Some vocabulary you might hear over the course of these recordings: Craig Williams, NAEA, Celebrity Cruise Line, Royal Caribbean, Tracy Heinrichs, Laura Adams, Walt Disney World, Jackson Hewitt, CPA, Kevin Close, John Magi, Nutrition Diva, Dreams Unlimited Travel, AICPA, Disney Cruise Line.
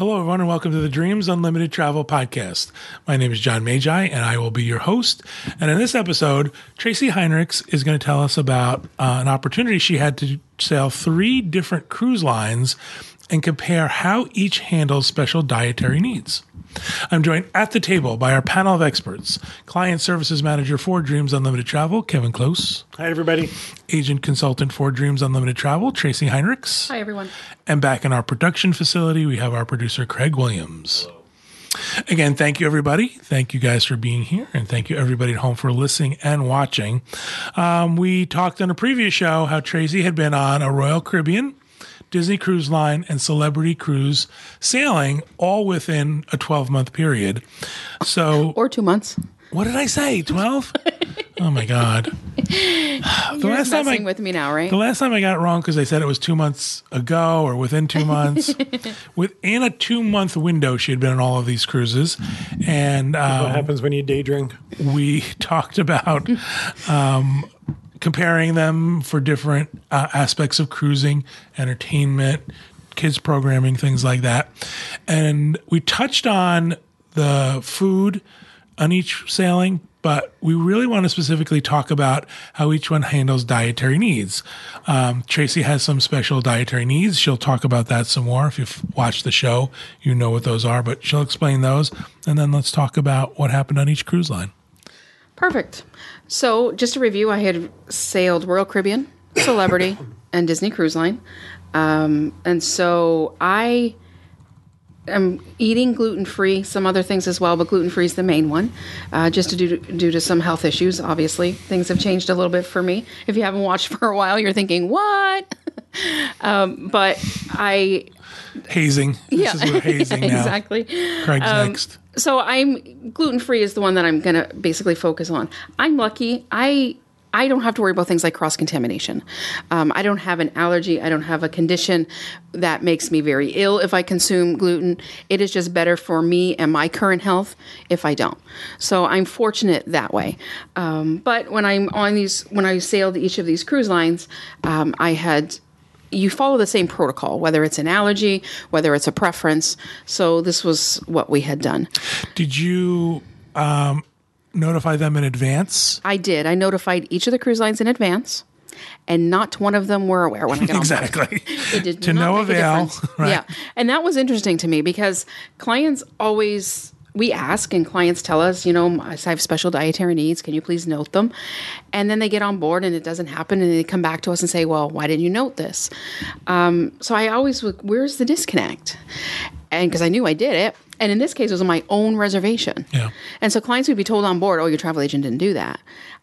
Hello, everyone, and welcome to the Dreams Unlimited Travel podcast. My name is John Magi, and I will be your host. And in this episode, Tracy Heinrichs is going to tell us about an opportunity she had to sail 3 different cruise lines and compare how each handles special dietary needs. I'm joined at the table by our panel of experts, Client Services Manager for Dreams Unlimited Travel, Kevin Close. Hi, everybody. Agent Consultant for Dreams Unlimited Travel, Tracy Heinrichs. Hi, everyone. And back in our production facility, we have our producer, Craig Williams. Hello. Again, thank you, everybody. Thank you guys for being here, and thank you, everybody at home, for listening and watching. We talked on a previous show how Tracy had been on a Royal Caribbean, Disney Cruise Line, and Celebrity Cruise sailing all within a 12-month period. So, or 2 months. What did I say? 12? Oh, my God. You're messing with me now, right? The last time I got it wrong because they said it was 2 months ago or within 2 months. Within a 2-month window, she had been on all of these cruises. And what happens when you day drink? We talked about comparing them for different aspects of cruising, entertainment, kids programming, things like that. And we touched on the food on each sailing, but we really want to specifically talk about how each one handles dietary needs. Tracy has some special dietary needs. She'll talk about that some more. If you've watched the show, you know what those are, but she'll explain those. And then let's talk about what happened on each cruise line. Perfect. So just to review, I had sailed Royal Caribbean, Celebrity, and Disney Cruise Line. And so I am eating gluten-free, some other things as well, but gluten-free is the main one, just due to some health issues, obviously. Things have changed a little bit for me. If you haven't watched for a while, you're thinking, what? But I... Hazing. Yeah. This is what hazing now. Exactly. Craig's next. So I'm gluten-free is the one that I'm going to basically focus on. I'm lucky. I don't have to worry about things like cross-contamination. I don't have an allergy. I don't have a condition that makes me very ill if I consume gluten. It is just better for me and my current health if I don't. So I'm fortunate that way. But when I sailed each of these cruise lines, you follow the same protocol, whether it's an allergy, whether it's a preference. So this was what we had done. Did you notify them in advance? I did. I notified each of the cruise lines in advance, and not one of them were aware when I got on. Exactly. It did to no avail. Right. Yeah. And that was interesting to me because clients always... We ask and clients tell us, you know, I have special dietary needs. Can you please note them? And then they get on board and it doesn't happen. And they come back to us and say, well, why didn't you note this? So I always, where's the disconnect? And because I knew I did it. And in this case, it was on my own reservation. Yeah. And so clients would be told on board, oh, your travel agent didn't do that.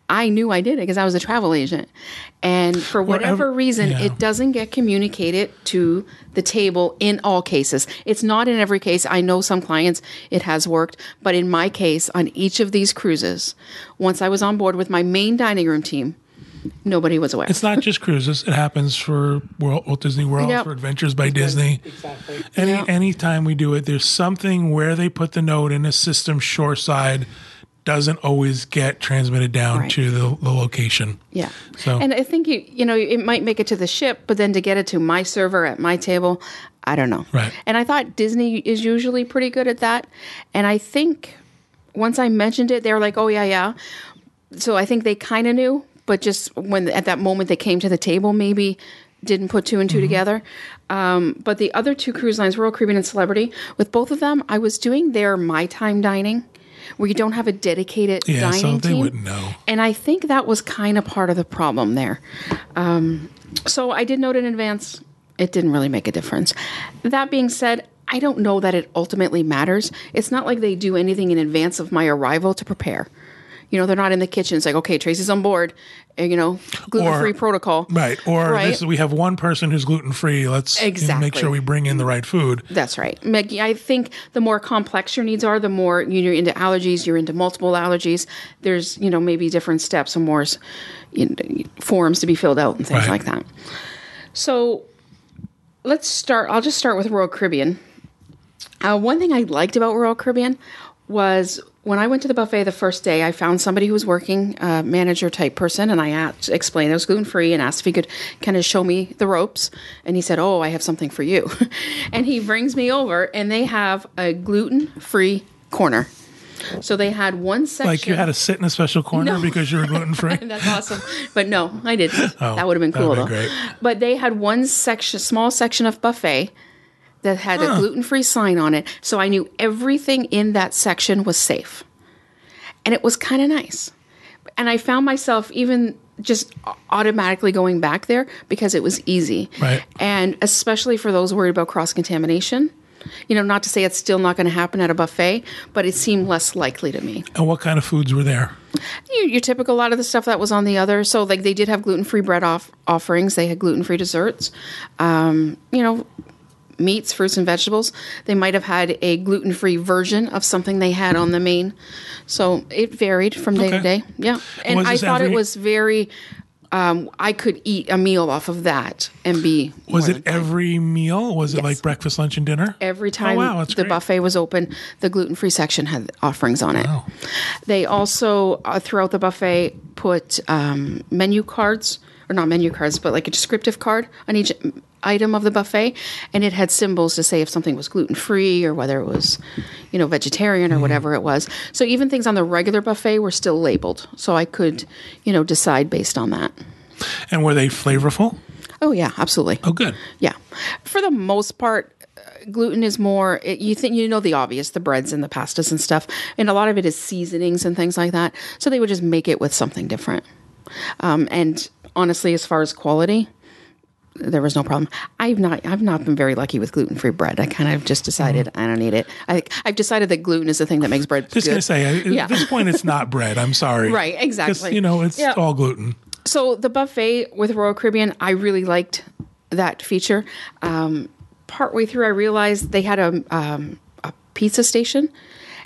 I knew I did it because I was a travel agent. And for whatever reason, it doesn't get communicated to the table in all cases. It's not in every case. I know some clients it has worked. But in my case, on each of these cruises, once I was on board with my main dining room team, nobody was aware. It's not just cruises. It happens for Walt Disney World, for Adventures by Disney. Exactly. Anytime we do it, there's something where they put the note in a system shoreside doesn't always get transmitted down to the location. Yeah. So, and I think, it might make it to the ship, but then to get it to my server at my table, I don't know. Right. And I thought Disney is usually pretty good at that. And I think once I mentioned it, they were like, oh, yeah. So I think they kind of knew, but just when at that moment they came to the table, maybe didn't put 2 and 2 together. But the other 2 cruise lines, Royal Caribbean and Celebrity, with both of them, I was doing their my time dining, where you don't have a dedicated dining team. Yeah, so they wouldn't know. And I think that was kind of part of the problem there. So I did note in advance. It didn't really make a difference. That being said, I don't know that it ultimately matters. It's not like they do anything in advance of my arrival to prepare. They're not in the kitchen. It's like, okay, Tracy's on board, gluten-free protocol. Right. We have one person who's gluten-free. Let's make sure we bring in the right food. That's right. Maggie, I think the more complex your needs are, the more you're into allergies, you're into multiple allergies. There's, maybe different steps and more forms to be filled out and things like that. So let's start. I'll just start with Royal Caribbean. One thing I liked about Royal Caribbean was When I went to the buffet the first day, I found somebody who was working, a manager type person, and I explained it was gluten-free and asked if he could kind of show me the ropes. And he said, oh, I have something for you. And he brings me over, and they have a gluten-free corner. So they had one section. Like you had to sit in a special corner because you were gluten-free? That's awesome. But no, I didn't. Oh, that would have been cool, though. Great. But they had one section, small section of buffet that had a gluten-free sign on it, so I knew everything in that section was safe. And it was kind of nice. And I found myself even just automatically going back there because it was easy. Right. And especially for those worried about cross-contamination. You know, not to say it's still not going to happen at a buffet, but it seemed less likely to me. And what kind of foods were there? Your typical, a lot of the stuff that was on the other. So, like, they did have gluten-free bread offerings. They had gluten-free desserts. You know, meats, fruits, and vegetables. They might have had a gluten-free version of something they had on the main. So it varied from day to day. Yeah. And I thought it was very, I could eat a meal off of that and be. Was it every meal? Was it like breakfast, lunch, and dinner? Every time the buffet was open, the gluten-free section had offerings on it. They also, throughout the buffet, put menu cards, or not menu cards, but like a descriptive card on each item of the buffet, and it had symbols to say if something was gluten-free or whether it was, you know, vegetarian or whatever it was. So even things on the regular buffet were still labeled, so I could, you know, decide based on that. And were they flavorful? Oh, yeah, absolutely. Oh, good. Yeah. For the most part, gluten is more, you think, you know, the obvious, the breads and the pastas and stuff, and a lot of it is seasonings and things like that, so they would just make it with something different. And honestly, as far as quality, there was no problem. I've not been very lucky with gluten-free bread. I kind of just decided I don't need it. I've decided that gluten is the thing that makes bread good. Just going to say, at this point, it's not bread. I'm sorry. Right, exactly. You know, it's all gluten. So the buffet with Royal Caribbean, I really liked that feature. Partway through, I realized they had a pizza station.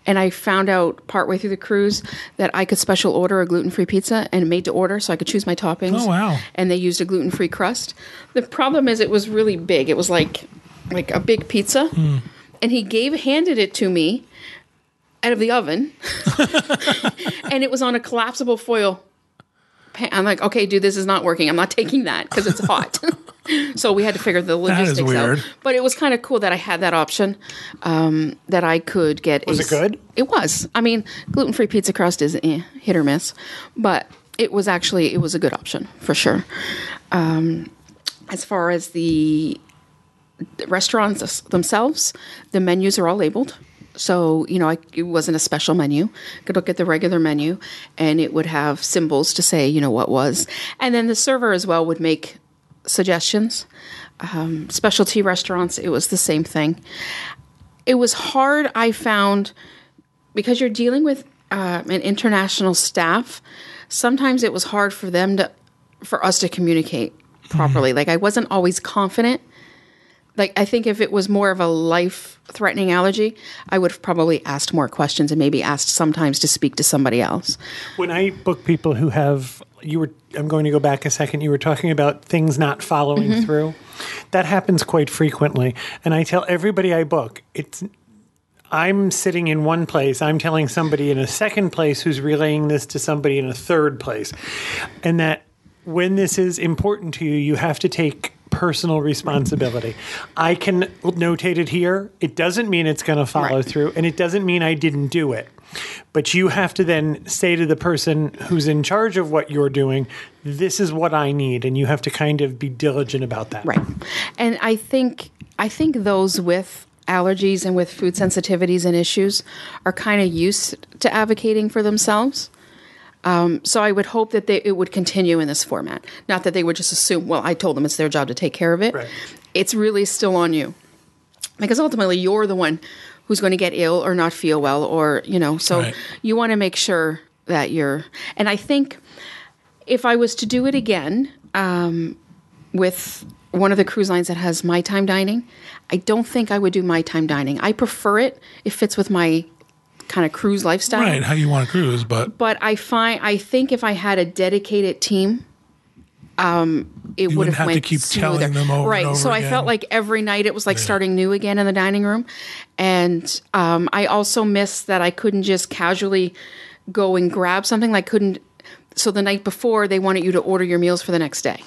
And I found out partway through the cruise that I could special order a gluten-free pizza and made to order, so I could choose my toppings. Oh, wow. And they used a gluten-free crust. The problem is it was really big. It was like a big pizza. Mm. And he handed it to me out of the oven. And it was on a collapsible foil pan. I'm like, okay, dude, this is not working. I'm not taking that because it's hot. So we had to figure the logistics out. But it was kind of cool that I had that option, that I could get. Was it good? It was. I mean, gluten-free pizza crust is hit or miss, but it was a good option for sure. As far as the restaurants themselves, the menus are all labeled. So, you know, it wasn't a special menu. I could look at the regular menu, and it would have symbols to say, you know, what was. And then the server as well would make suggestions. Specialty restaurants, it was the same thing. It was hard, I found, because you're dealing with an international staff. Sometimes it was hard for them for us to communicate properly. Like, I wasn't always confident. Like, I think if it was more of a life-threatening allergy, I would have probably asked more questions and maybe asked sometimes to speak to somebody else. When I book people who have, I'm going to go back a second. You were talking about things not following through. That happens quite frequently. And I tell everybody I book, I'm sitting in one place. I'm telling somebody in a second place who's relaying this to somebody in a third place. And that when this is important to you, you have to take personal responsibility. I can notate it here. It doesn't mean it's going to follow through, and it doesn't mean I didn't do it. But you have to then say to the person who's in charge of what you're doing, this is what I need, and you have to kind of be diligent about that. Right. And I think those with allergies and with food sensitivities and issues are kind of used to advocating for themselves. So I would hope that it would continue in this format. Not that they would just assume, well, I told them it's their job to take care of it. Right. It's really still on you. Because ultimately you're the one who's going to get ill or not feel well, or, you know, so you want to make sure that and I think if I was to do it again, with one of the cruise lines that has my time dining, I don't think I would do my time dining. I prefer it. It fits with my kind of cruise lifestyle. Right, how you want to cruise, but I think if I had a dedicated team, it would have went smoother. Right. So I felt like every night it was like starting new again in the dining room. And I also missed that I couldn't just casually go and grab something. I couldn't. So the night before, they wanted you to order your meals for the next day.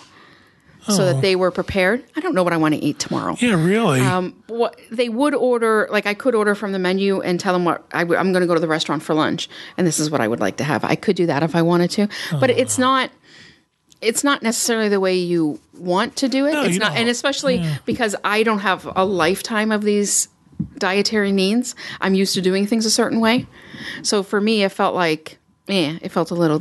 So that they were prepared. I don't know what I want to eat tomorrow. Yeah, really. What they would order, like I could order from the menu and tell them what I'm going to go to the restaurant for lunch, and this is what I would like to have. I could do that if I wanted to, but it's not necessarily the way you want to do it. No, it's not, and especially because I don't have a lifetime of these dietary needs. I'm used to doing things a certain way, so for me, it felt like. Yeah, it felt a little,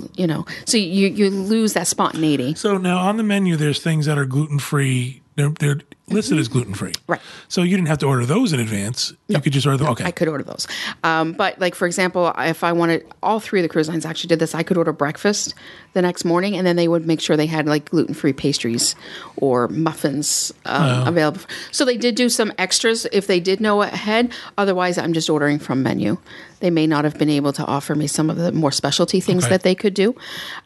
So you lose that spontaneity. So now on the menu, there's things that are gluten-free. They're listed as gluten-free. Right. So you didn't have to order those in advance. No, you could just order them. Okay. I could order those. But like, for example, if I wanted, all three of the cruise lines actually did this. I could order breakfast the next morning, and then they would make sure they had like gluten-free pastries or muffins available. So they did do some extras if they did know ahead. Otherwise, I'm just ordering from menu. They may not have been able to offer me some of the more specialty things that they could do.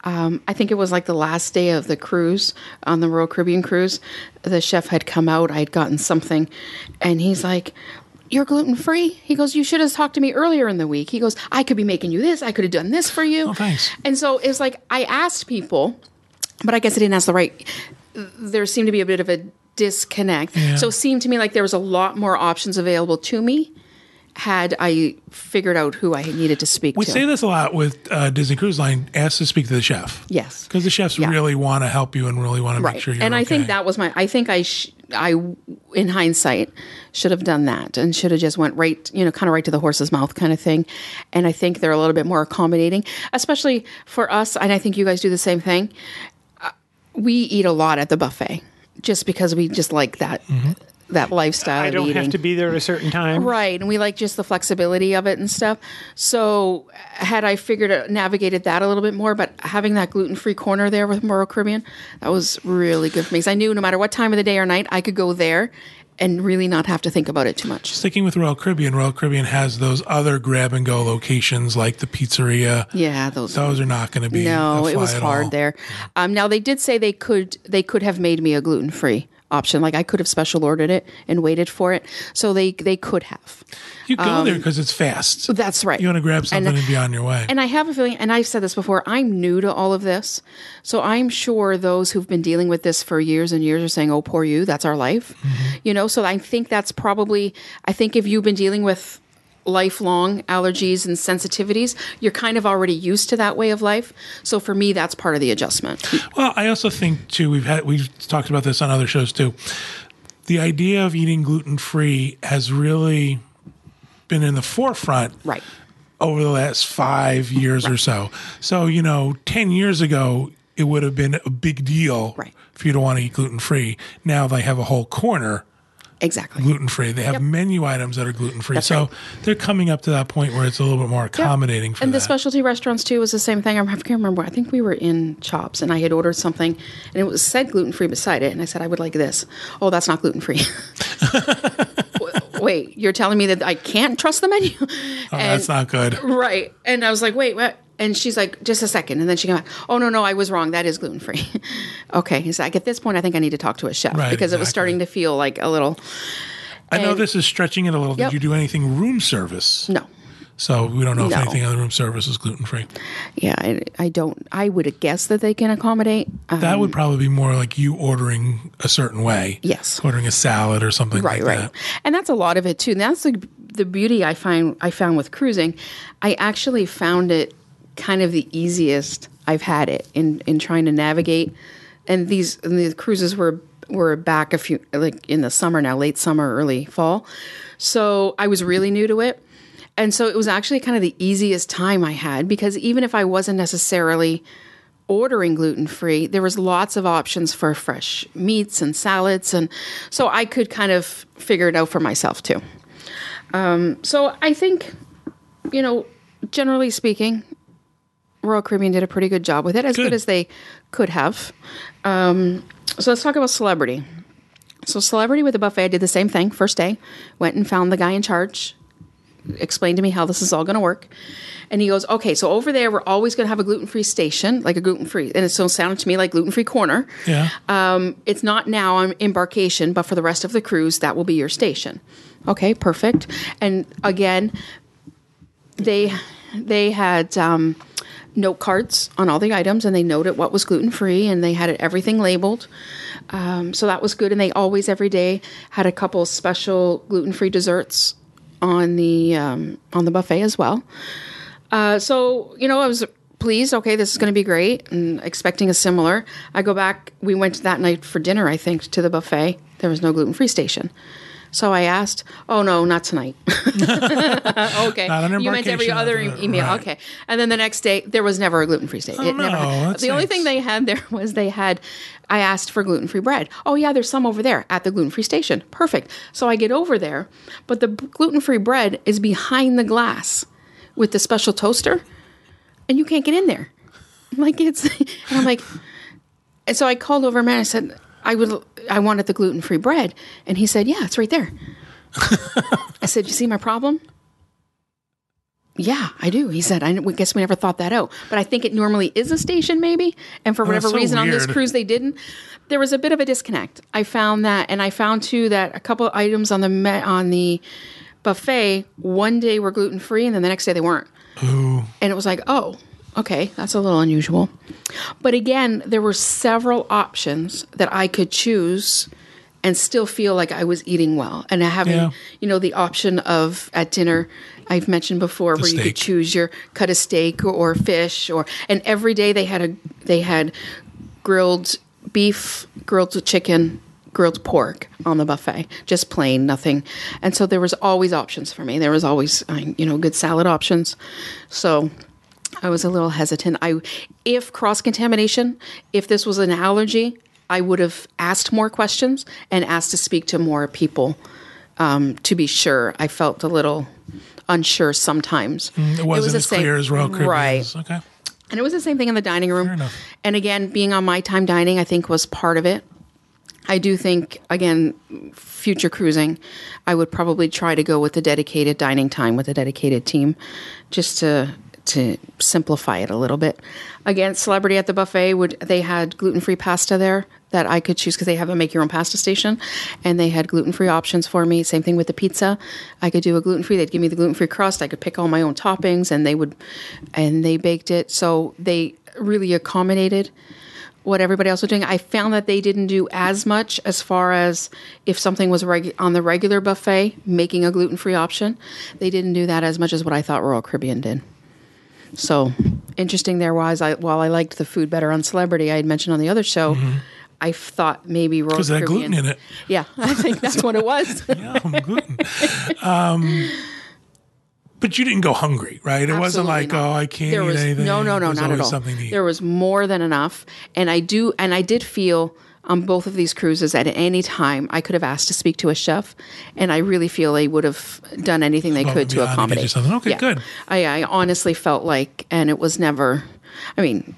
I think it was like the last day of the cruise, on the Royal Caribbean cruise. The chef had come out. I had gotten something. And he's like, "You're gluten-free?" He goes, "You should have talked to me earlier in the week." He goes, "I could be making you this. I could have done this for you." Oh, thanks. And so it's like I asked people, but I guess I didn't ask the right. There seemed to be a bit of a disconnect. Yeah. So it seemed to me like there was a lot more options available to me. Had I figured out who I needed to speak to. We say this a lot with Disney Cruise Line, ask to speak to the chef. Yes. Because the chefs really want to help you and really want to make sure you're And I think that was my, I think I in hindsight, should have done that and should have just went right, kind of right to the horse's mouth kind of thing. And I think they're a little bit more accommodating, especially for us. And I think you guys do the same thing. We eat a lot at the buffet just because we just like that. Mm-hmm. That lifestyle. I don't have to be there at a certain time. Right. And we like just the flexibility of it and stuff. So had I navigated that a little bit more, but having that gluten-free corner there with Royal Caribbean, that was really good for me. Because I knew no matter what time of the day or night, I could go there and really not have to think about it too much. Sticking with Royal Caribbean has those other grab-and-go locations like the pizzeria. Yeah, those are not going to be. No, it was hard there. Now, they did say they could have made me a gluten-free option. Like I could have special ordered it and waited for it. So they could have. You go there because it's fast. That's right. You want to grab something and be on your way. And I have a feeling, and I've said this before, I'm new to all of this. So I'm sure those who've been dealing with this for years and years are saying, "Oh, poor you, that's our life." Mm-hmm. So I think that's probably, if you've been dealing with lifelong allergies and sensitivities, you're kind of already used to that way of life. So for me, that's part of the adjustment. Well, I also think too, we've talked about this on other shows too. The idea of eating gluten-free has really been in the forefront over the last 5 years or so. So, 10 years ago, it would have been a big deal for you to want to eat gluten-free. Now they have a whole corner. Exactly. Gluten-free. They have menu items that are gluten-free. That's so they're coming up to that point where it's a little bit more accommodating for them. And the specialty restaurants, too, was the same thing. I can't remember. I think we were in Chops, and I had ordered something, and it was said gluten-free beside it, and I said, "I would like this." "Oh, that's not gluten-free." "Wait, you're telling me that I can't trust the menu?" That's not good. Right. And I was like, "Wait, what?" And she's like, "Just a second." And then she came back, "Oh, no, I was wrong. That is gluten-free." Okay. So at this point, I think I need to talk to a chef because it was starting to feel like a little. I know this is stretching it a little. Did you do anything room service? No. So we don't know if anything on the room service is gluten-free. Yeah, I don't. I would guess that they can accommodate. That would probably be more like you ordering a certain way. Yes. Ordering a salad or something like that. Right. And that's a lot of it, too. And that's the beauty I found with cruising. I actually found it kind of the easiest I've had it in trying to navigate, and the cruises were back a few, like in the summer now, late summer, early fall, so I was really new to it, and so it was actually kind of the easiest time I had, because even if I wasn't necessarily ordering gluten-free, there was lots of options for fresh meats and salads, and so I could kind of figure it out for myself too. So I think, generally speaking, Royal Caribbean did a pretty good job with it, as good as they could have. So let's talk about Celebrity. So Celebrity with the buffet, I did the same thing. First day, went and found the guy in charge. explain to me how this is all going to work. And he goes, okay, so over there, we're always going to have a gluten-free station, like a gluten-free. And it so sounded to me like gluten-free corner. Yeah. It's not now on embarkation, but for the rest of the cruise, that will be your station. Okay, perfect. And again, they had note cards on all the items, and they noted what was gluten-free, and they had everything labeled. So that was good. And they always, every day, had a couple special gluten-free desserts on the buffet as well. So, you know, I was pleased. Okay, this is going to be great, and expecting a similar. I go back. We went that night for dinner, I think, to the buffet. There was no gluten-free station. So I asked, oh, no, not tonight. Okay. Not an embarkation. You meant every other email. Right. Okay. And then the next day, there was never a gluten-free station. Oh, it never happened. The only thing they had there was they had, I asked for gluten-free bread. Oh, yeah, there's some over there at the gluten-free station. Perfect. So I get over there, but the gluten-free bread is behind the glass with the special toaster, and you can't get in there. And so I called over, man, I said, I wanted the gluten-free bread. And he said, yeah, it's right there. I said, you see my problem? Yeah, I do. He said, I guess we never thought that out. But I think it normally is a station maybe. And for whatever reason on this cruise, they didn't. There was a bit of a disconnect. I found that. And I found, too, that a couple items on the buffet, one day were gluten-free and then the next day they weren't. Ooh. And it was like, oh. Okay, that's a little unusual. But again, there were several options that I could choose and still feel like I was eating well. And having, the option of at dinner, I've mentioned before, where you could choose your cut of steak or fish. And every day they had grilled beef, grilled chicken, grilled pork on the buffet, just plain, nothing. And so there was always options for me. There was always, good salad options. So I was a little hesitant. If cross-contamination, if this was an allergy, I would have asked more questions and asked to speak to more people to be sure. I felt a little unsure sometimes. It wasn't as clear as Royal Caribbean. Right. Okay. And it was the same thing in the dining room. Fair enough. And again, being on my time dining, I think, was part of it. I do think, again, future cruising, I would probably try to go with a dedicated dining time with a dedicated team just to simplify it a little bit. Again, Celebrity at the buffet, they had gluten-free pasta there that I could choose because they have a make-your-own pasta station, and they had gluten-free options for me. Same thing with the pizza. I could do a gluten-free. They'd give me the gluten-free crust. I could pick all my own toppings, and they baked it. So they really accommodated what everybody else was doing. I found that they didn't do as much as far as if something was on the regular buffet, making a gluten-free option. They didn't do that as much as what I thought Royal Caribbean did. So interesting there was, while I liked the food better on Celebrity, I had mentioned on the other show, I thought maybe Royal Caribbean. Because it had gluten in it. Yeah, I think that's what it was. Yeah, gluten. But you didn't go hungry, right? Absolutely it wasn't like, not. Oh, I can't there eat was, anything. No, not at all. Something to eat. There was more than enough. And I did feel on both of these cruises at any time I could have asked to speak to a chef, and I really feel they would have done anything they could to accommodate. Okay, yeah. Good. I honestly felt like, and it was never, I mean,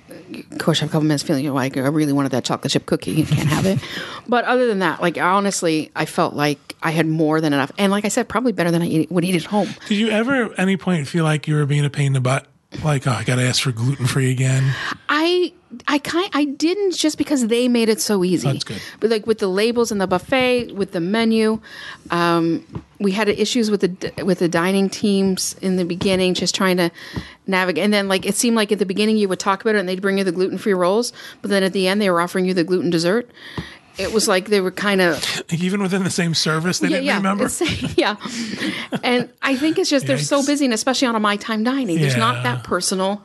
of course I have a couple minutes feeling like I really wanted that chocolate chip cookie. You can't have it. But other than that, like honestly, I felt like I had more than enough. And like I said, probably better than I would eat at home. Did you ever at any point feel like you were being a pain in the butt? Like, oh, I got to ask for gluten-free again. I didn't, just because they made it so easy. That's good. But like with the labels and the buffet, with the menu, we had issues with the dining teams in the beginning, just trying to navigate. And then like it seemed like at the beginning you would talk about it and they'd bring you the gluten-free rolls, but then at the end they were offering you the gluten dessert. It was like they were kind of... Even within the same service, they didn't remember? Yeah. And I think it's just they're so busy, and especially on a My Time Dining. There's not that personal...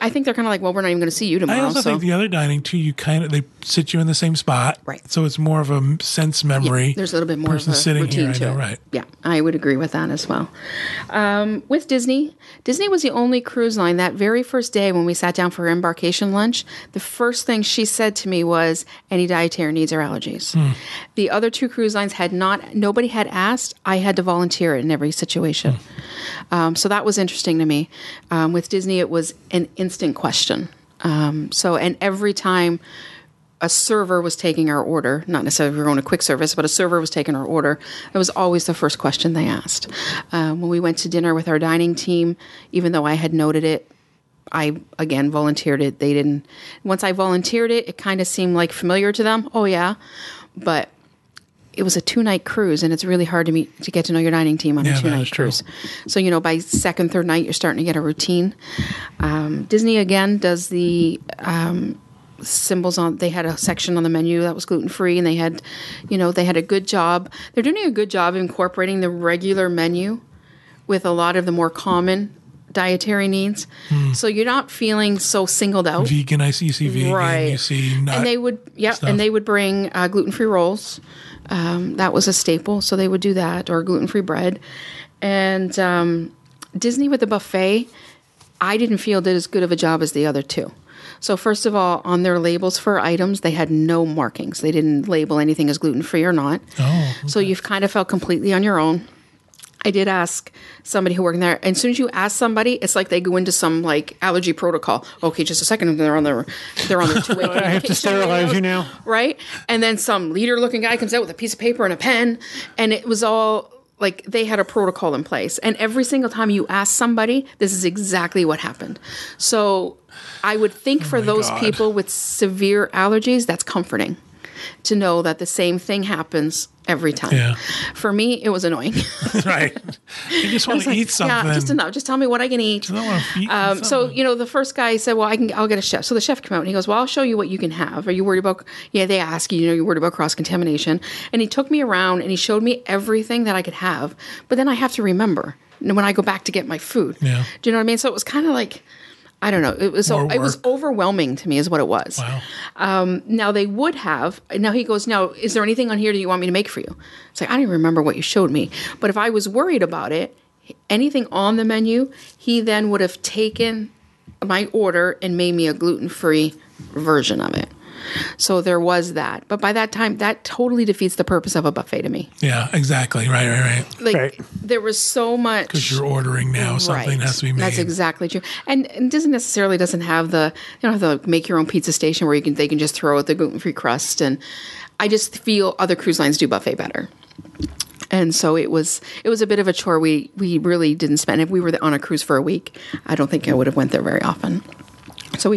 I think they're kind of like, well, we're not even going to see you tomorrow. I also think the other dining, too, you they sit you in the same spot. Right. So it's more of a sense memory. Yeah, there's a little bit more person of a sitting routine here, to it. Right. Yeah, I would agree with that as well. With Disney was the only cruise line that very first day when we sat down for embarkation lunch, the first thing she said to me was, any dietary needs or allergies. Mm. The other two cruise lines had not, nobody had asked. I had to volunteer in every situation. Mm. So that was interesting to me. With Disney, it was an instant question. So, and every time a server was taking our order, not necessarily we were on a quick service, but a server was taking our order, it was always the first question they asked. When we went to dinner with our dining team, even though I had noted it, I, again, volunteered it. They didn't. Once I volunteered it, it kind of seemed like familiar to them. Oh, yeah. But it was a two-night cruise, and it's really hard to get to know your dining team on a two-night cruise. So, you know, by second, third night, you're starting to get a routine. Disney, again, does the symbols on. They had a section on the menu that was gluten-free, and they had, you know, they had a good job. They're doing a good job incorporating the regular menu with a lot of the more common dietary needs. So you're not feeling so singled out. Vegan, I see, you see vegan, right. You see nut and they would, yep, stuff. And they would bring gluten-free rolls. That was a staple, so they would do that, or gluten-free bread. And Disney with the buffet, I didn't feel did as good of a job as the other two. So first of all, on their labels for items, they had no markings. They didn't label anything as gluten-free or not. Oh, okay. So you've kind of felt completely on your own. I did ask somebody who worked there, and as soon as you ask somebody, it's like they go into some like allergy protocol. Okay, just a second, and they're on their two-way. I have to sterilize you now, right? And then some leader-looking guy comes out with a piece of paper and a pen, and it was all like they had a protocol in place. And every single time you ask somebody, this is exactly what happened. So I would think for those people with severe allergies, that's comforting to know that the same thing happens every time. Yeah. For me, it was annoying. Right. You just want to eat something. Yeah, just enough. Just tell me what I can eat. So, you know, the first guy said, well, I'll get a chef. So the chef came out and he goes, well, I'll show you what you can have. Are you worried about, they ask you, you're worried about cross-contamination. And he took me around and he showed me everything that I could have. But then I have to remember when I go back to get my food. Yeah. Do you know what I mean? So it was kind of like, I don't know. It was overwhelming to me is what it was. Wow. Now he goes, now, is there anything on here that you want me to make for you? It's like, I don't even remember what you showed me. But if I was worried about it, anything on the menu, he then would have taken my order and made me a gluten-free version of it. So there was that. But by that time, that totally defeats the purpose of a buffet to me. Yeah, exactly. Right. There was so much. Because you're ordering now, something has to be made. That's exactly true. And Disney necessarily doesn't have the make your own pizza station where they can just throw out the gluten-free crust. And I just feel other cruise lines do buffet better. And so it was a bit of a chore. We really didn't spend. If we were on a cruise for a week, I don't think I would have went there very often. So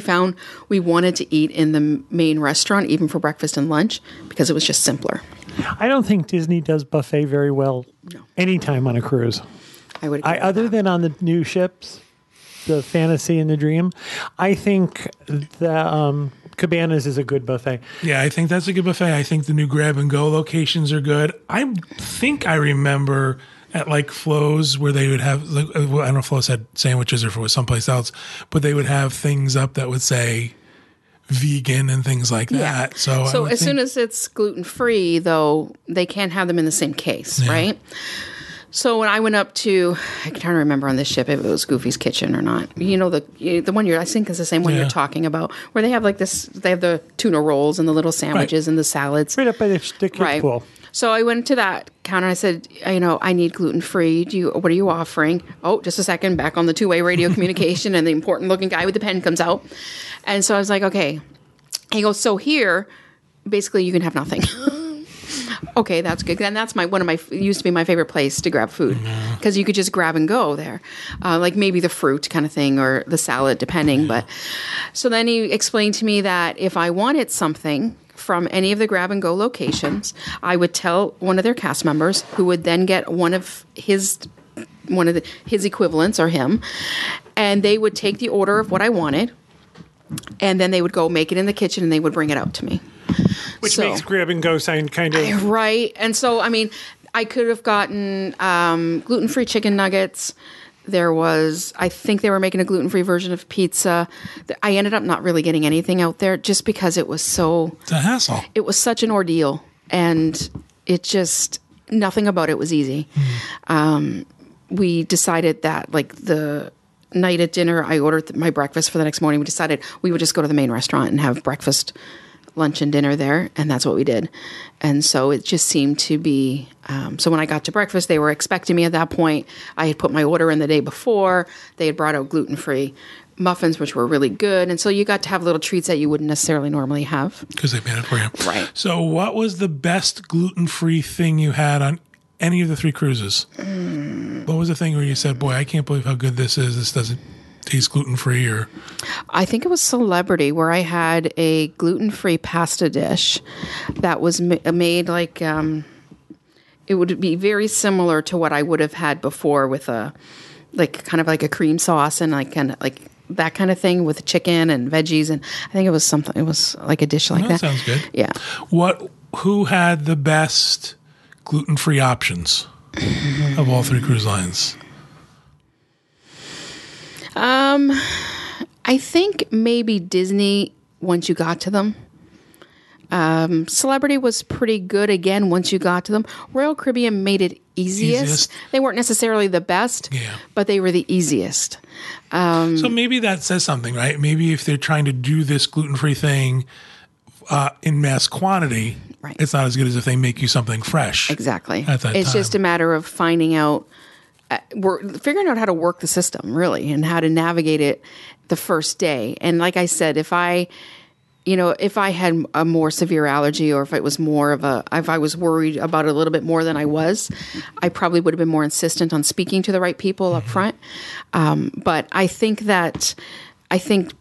we wanted to eat in the main restaurant, even for breakfast and lunch, because it was just simpler. I don't think Disney does buffet very well anytime on a cruise. I would agree with that. Other than on the new ships, the Fantasy and the Dream, I think the Cabanas is a good buffet. Yeah, I think that's a good buffet. I think the new grab-and-go locations are good. I think I remember at like Flo's where they would have, I don't know if Flo's had sandwiches or if it was someplace else, but they would have things up that would say vegan and things like that. So as soon as it's gluten-free, though, they can't have them in the same case, right? So when I went up to, I can't remember on this ship if it was Goofy's Kitchen or not. You know, the one I think is the same one you're talking about, where they have like this, they have the tuna rolls and the little sandwiches and the salads. Right up by the kiddie pool. So I went to that counter and I said, I need gluten-free. What are you offering? Oh, just a second, back on the two-way radio communication, and the important-looking guy with the pen comes out. And so I was like, okay. He goes, so here, basically you can have nothing. Okay, that's good. And that's used to be my favorite place to grab food, because you could just grab and go there. Like maybe the fruit kind of thing or the salad, depending. Yeah. But so then he explained to me that if I wanted something from any of the grab-and-go locations, I would tell one of their cast members, who would then get one of his equivalents or him, and they would take the order of what I wanted, and then they would go make it in the kitchen, and they would bring it out to me. Which makes grab-and-go sound kind of... Right. And so, I mean, I could have gotten gluten-free chicken nuggets. There was, I think they were making a gluten-free version of pizza. I ended up not really getting anything out there just because it was so... It's a hassle. It was such an ordeal. And it just, nothing about it was easy. Mm. We decided that, like, the night at dinner, I ordered my breakfast for the next morning. We decided we would just go to the main restaurant and have breakfast, lunch, and dinner there. And that's what we did. And so it just seemed to be... so when I got to breakfast, they were expecting me at that point. I had put my order in the day before. They had brought out gluten-free muffins, which were really good. And so you got to have little treats that you wouldn't necessarily normally have. Because they made it for you. Right. So what was the best gluten-free thing you had on any of the three cruises? What was the thing where you said, boy, I can't believe how good this is. This doesn't taste gluten-free or... I think it was Celebrity where I had a gluten-free pasta dish that was made like... it would be very similar to what I would have had before with a... like kind of like a cream sauce and like kind of like that kind of thing with chicken and veggies, and I think it was something. It was like a dish like that. Sounds good. Yeah. What? Who had the best gluten-free options of all three cruise lines? I think maybe Disney once you got to them. Celebrity was pretty good again once you got to them. Royal Caribbean made it easiest. They weren't necessarily the best, but they were the easiest. So maybe that says something, right? Maybe if they're trying to do this gluten-free thing in mass quantity, right, it's not as good as if they make you something fresh. Exactly. At that it's time. Just a matter of finding out, figuring out how to work the system, really, and how to navigate it the first day. And like I said, if I had a more severe allergy, or if it was more of a, if I was worried about it a little bit more than I was, I probably would have been more insistent on speaking to the right people up front. But I think,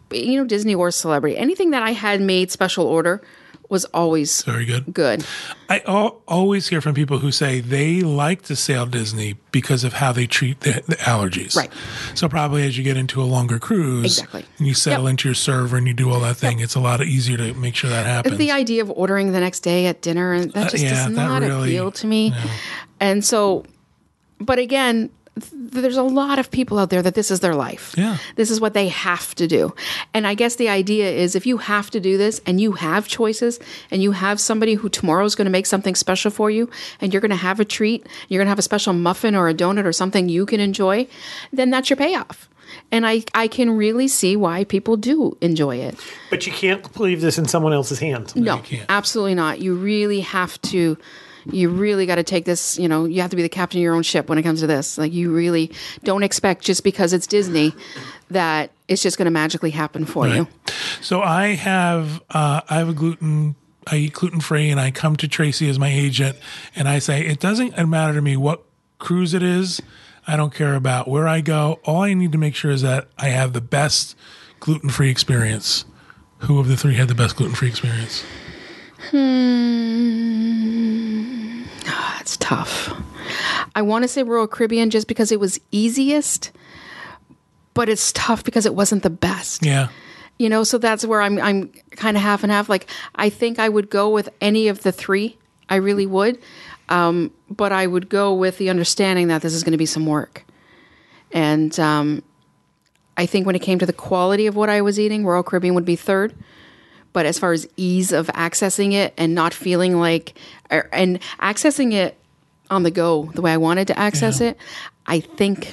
Disney or Celebrity, anything that I had made special order was always very good. I always hear from people who say they like to sail Disney because of how they treat the allergies. Right. So probably as you get into a longer cruise, and you settle into your server and you do all that thing, it's a lot easier to make sure that happens. The idea of ordering the next day at dinner, and that just does not really appeal to me. Yeah. And so, but again, there's a lot of people out there that this is their life. Yeah. This is what they have to do. And I guess the idea is if you have to do this and you have choices and you have somebody who tomorrow is going to make something special for you and you're going to have a treat, you're going to have a special muffin or a donut or something you can enjoy, then that's your payoff. And I can really see why people do enjoy it. But you can't leave this in someone else's hands. No, you can't. Absolutely not. You really have to... You really got to take this, you have to be the captain of your own ship when it comes to this. Like, you really don't expect just because it's Disney that it's just going to magically happen for you. So I eat gluten-free, and I come to Tracy as my agent, and I say, it doesn't matter to me what cruise it is. I don't care about where I go. All I need to make sure is that I have the best gluten-free experience. Who of the three had the best gluten-free experience? Oh, that's tough. I want to say Royal Caribbean just because it was easiest, but it's tough because it wasn't the best. Yeah. So that's where I'm kind of half and half. Like, I think I would go with any of the three. I really would. But I would go with the understanding that this is going to be some work. And I think when it came to the quality of what I was eating, Royal Caribbean would be third. But as far as ease of accessing it and not feeling like, and accessing it on the go the way I wanted to access it, I think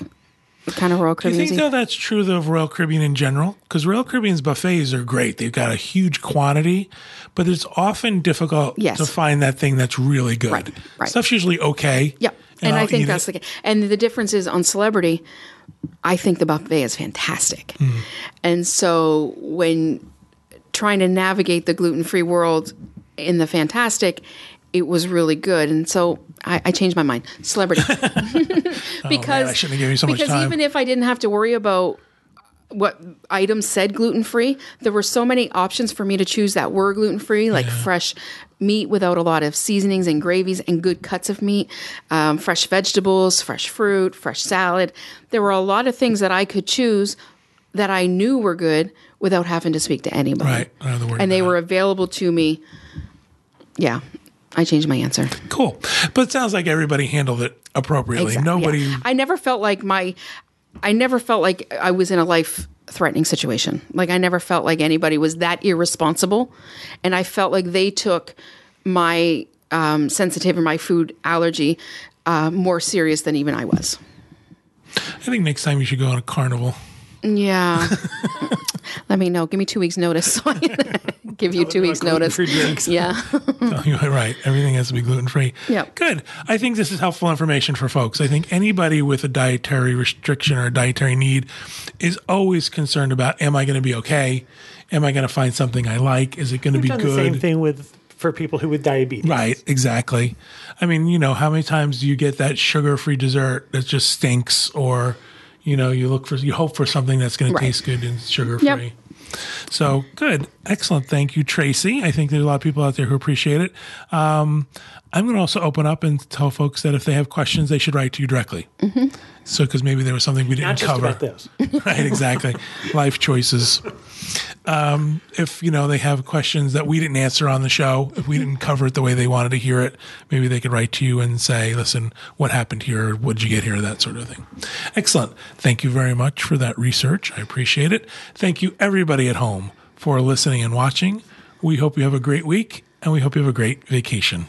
kind of Royal Caribbean. Do you think, though, that's true, though, of Royal Caribbean in general? Because Royal Caribbean's buffets are great. They've got a huge quantity, but it's often difficult to find that thing that's really good. Right. Stuff's usually okay. Yeah, and I think that's the case. And the difference is on Celebrity, I think the buffet is fantastic. And so when... trying to navigate the gluten-free world in the fantastic, it was really good. And so I changed my mind. Celebrity. Because even if I didn't have to worry about what items said gluten-free, there were so many options for me to choose that were gluten-free, like fresh meat without a lot of seasonings and gravies and good cuts of meat, fresh vegetables, fresh fruit, fresh salad. There were a lot of things that I could choose that I knew were good without having to speak to anybody. Right. And they were available to me. Yeah. I changed my answer. Cool. But it sounds like everybody handled it appropriately. Exactly. Nobody. Yeah. I never felt like I was in a life-threatening situation. Like, I never felt like anybody was that irresponsible. And I felt like they took my my food allergy more serious than even I was. I think next time you should go on a carnival. Yeah. Let me know. Give me 2 weeks notice. So I can give you 2 weeks notice. Free drinks. Yeah. No, you're right. Everything has to be gluten-free. Yeah. Good. I think this is helpful information for folks. I think anybody with a dietary restriction or a dietary need is always concerned about, am I going to be okay? Am I going to find something I like? Is it going to be good? The same thing with... for people who with diabetes. Right, exactly. I mean, you know, how many times do you get that sugar-free dessert that just stinks, or, you know, you hope for something that's going to taste good and sugar-free. Yep. So good. Excellent. Thank you, Tracy. I think there's a lot of people out there who appreciate it. I'm going to also open up and tell folks that if they have questions, they should write to you directly. Mm-hmm. So, because maybe there was something we didn't cover. Not just about this. Right, exactly. Life choices. If, you know, they have questions that we didn't answer on the show, if we didn't cover it the way they wanted to hear it, maybe they could write to you and say, listen, what happened here? What did you get here? That sort of thing. Excellent. Thank you very much for that research. I appreciate it. Thank you, everybody at home, for listening and watching. We hope you have a great week, and we hope you have a great vacation.